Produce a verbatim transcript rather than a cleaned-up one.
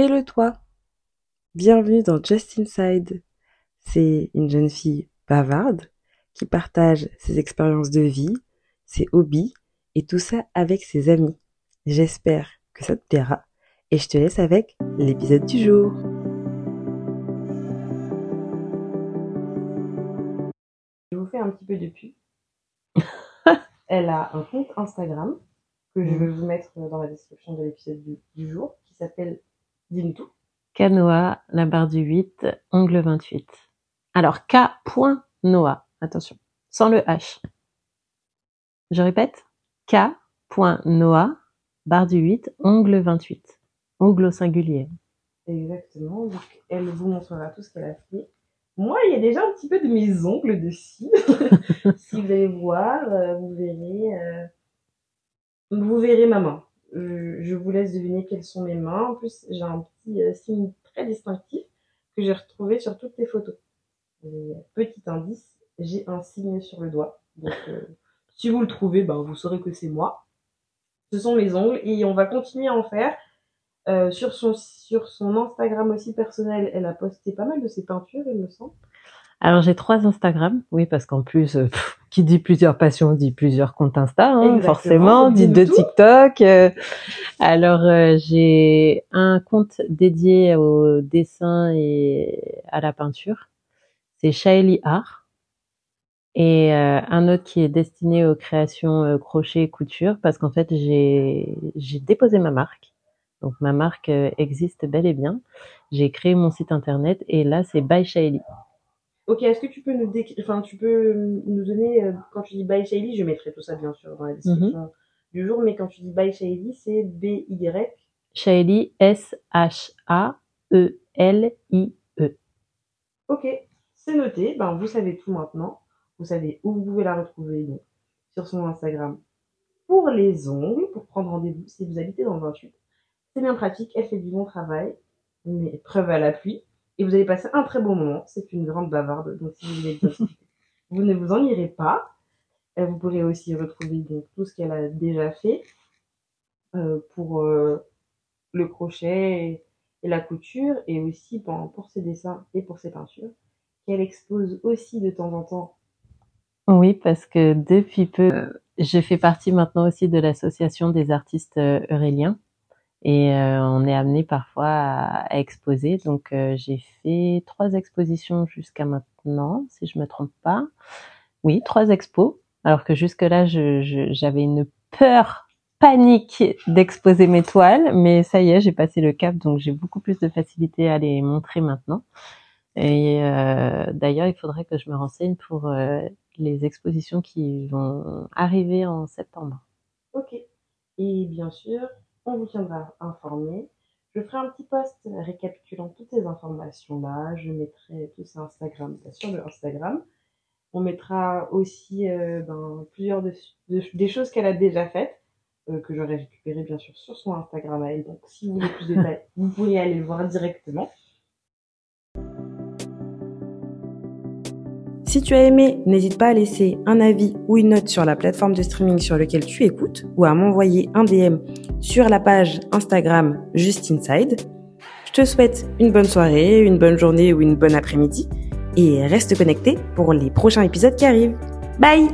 et le toit. Bienvenue dans Just Inside. C'est une jeune fille bavarde qui partage ses expériences de vie, ses hobbies et tout ça avec ses amis. J'espère que ça te plaira et je te laisse avec l'épisode du jour. Je vous fais un petit peu de pub. Elle a un compte Instagram que je vais vous mettre dans la description de l'épisode du, du jour qui s'appelle Dis-nous tout. K.Noa, la barre du huit, ongle vingt-huit. Alors K.Noa, attention, sans le H. Je répète, K.Noa, barre du huit, ongle vingt-huit. Ongle au singulier. Exactement, donc elle vous montrera tout ce qu'elle a fait. Moi, il y a déjà un petit peu de mes ongles dessus. Si vous allez voir, vous verrez, euh, vous verrez ma main. Euh, je vous laisse deviner quelles sont mes mains. En plus, j'ai un petit euh, signe très distinctif que j'ai retrouvé sur toutes les photos. Et, petit indice, j'ai un signe sur le doigt. Donc, euh, si vous le trouvez, ben, vous saurez que c'est moi. Ce sont mes ongles et on va continuer à en faire. Euh, sur son, sur son Instagram aussi personnel, elle a posté pas mal de ses peintures, il me semble. Alors, j'ai trois Instagrams, oui, parce qu'en plus, euh, pff, qui dit plusieurs passions, dit plusieurs comptes Insta, hein, forcément, dit deux TikTok. Euh, alors, euh, j'ai un compte dédié au dessin et à la peinture, c'est Shaelie Arts, et euh, un autre qui est destiné aux créations euh, crochet et couture, parce qu'en fait, j'ai j'ai déposé ma marque. Donc, ma marque existe bel et bien. J'ai créé mon site internet et là, c'est byShaelie. Ok, est-ce que tu peux nous décrire, enfin, tu peux nous donner, euh, quand tu dis byShaelie, je mettrai tout ça bien sûr dans la description mm-hmm. du jour, mais quand tu dis byShaelie, c'est B-Y. Shaelie, S H A E L I E. Ok, c'est noté. Ben, vous savez tout maintenant. Vous savez où vous pouvez la retrouver donc, sur son Instagram pour les ongles, pour prendre rendez-vous si vous habitez dans le vingt-huit. C'est bien pratique, elle fait du bon travail, mais preuve à l'appui. Et vous allez passer un très bon moment. C'est une grande bavarde, donc si vous voulez bien, vous ne vous en irez pas. Vous pourrez aussi retrouver donc, tout ce qu'elle a déjà fait euh, pour euh, le crochet et, et la couture, et aussi pour, pour ses dessins et pour ses peintures, qu'elle expose aussi de temps en temps. Oui, parce que depuis peu, euh, je fais partie maintenant aussi de l'association des artistes euh, euréliens. Et euh, on est amené parfois à, à exposer. Donc, euh, j'ai fait trois expositions jusqu'à maintenant, si je me trompe pas. Oui, trois expos. Alors que jusque-là, je, je, j'avais une peur, panique d'exposer mes toiles. Mais ça y est, j'ai passé le cap. Donc, j'ai beaucoup plus de facilité à les montrer maintenant. Et euh, d'ailleurs, il faudrait que je me renseigne pour euh, les expositions qui vont arriver en septembre. Ok. Et bien sûr... on vous tiendra informé. Je ferai un petit post récapitulant toutes ces informations-là. Je mettrai tout ça Instagram, bien sûr, le Instagram. On mettra aussi euh, ben, plusieurs de, de, des choses qu'elle a déjà faites, euh, que j'aurai récupérées, bien sûr, sur son Instagram à elle. Donc, si vous voulez plus de détails, vous pouvez aller le voir directement. Si tu as aimé, n'hésite pas à laisser un avis ou une note sur la plateforme de streaming sur laquelle tu écoutes ou à m'envoyer un D M sur la page Instagram Just Inside. Je te souhaite une bonne soirée, une bonne journée ou une bonne après-midi et reste connecté pour les prochains épisodes qui arrivent. Bye!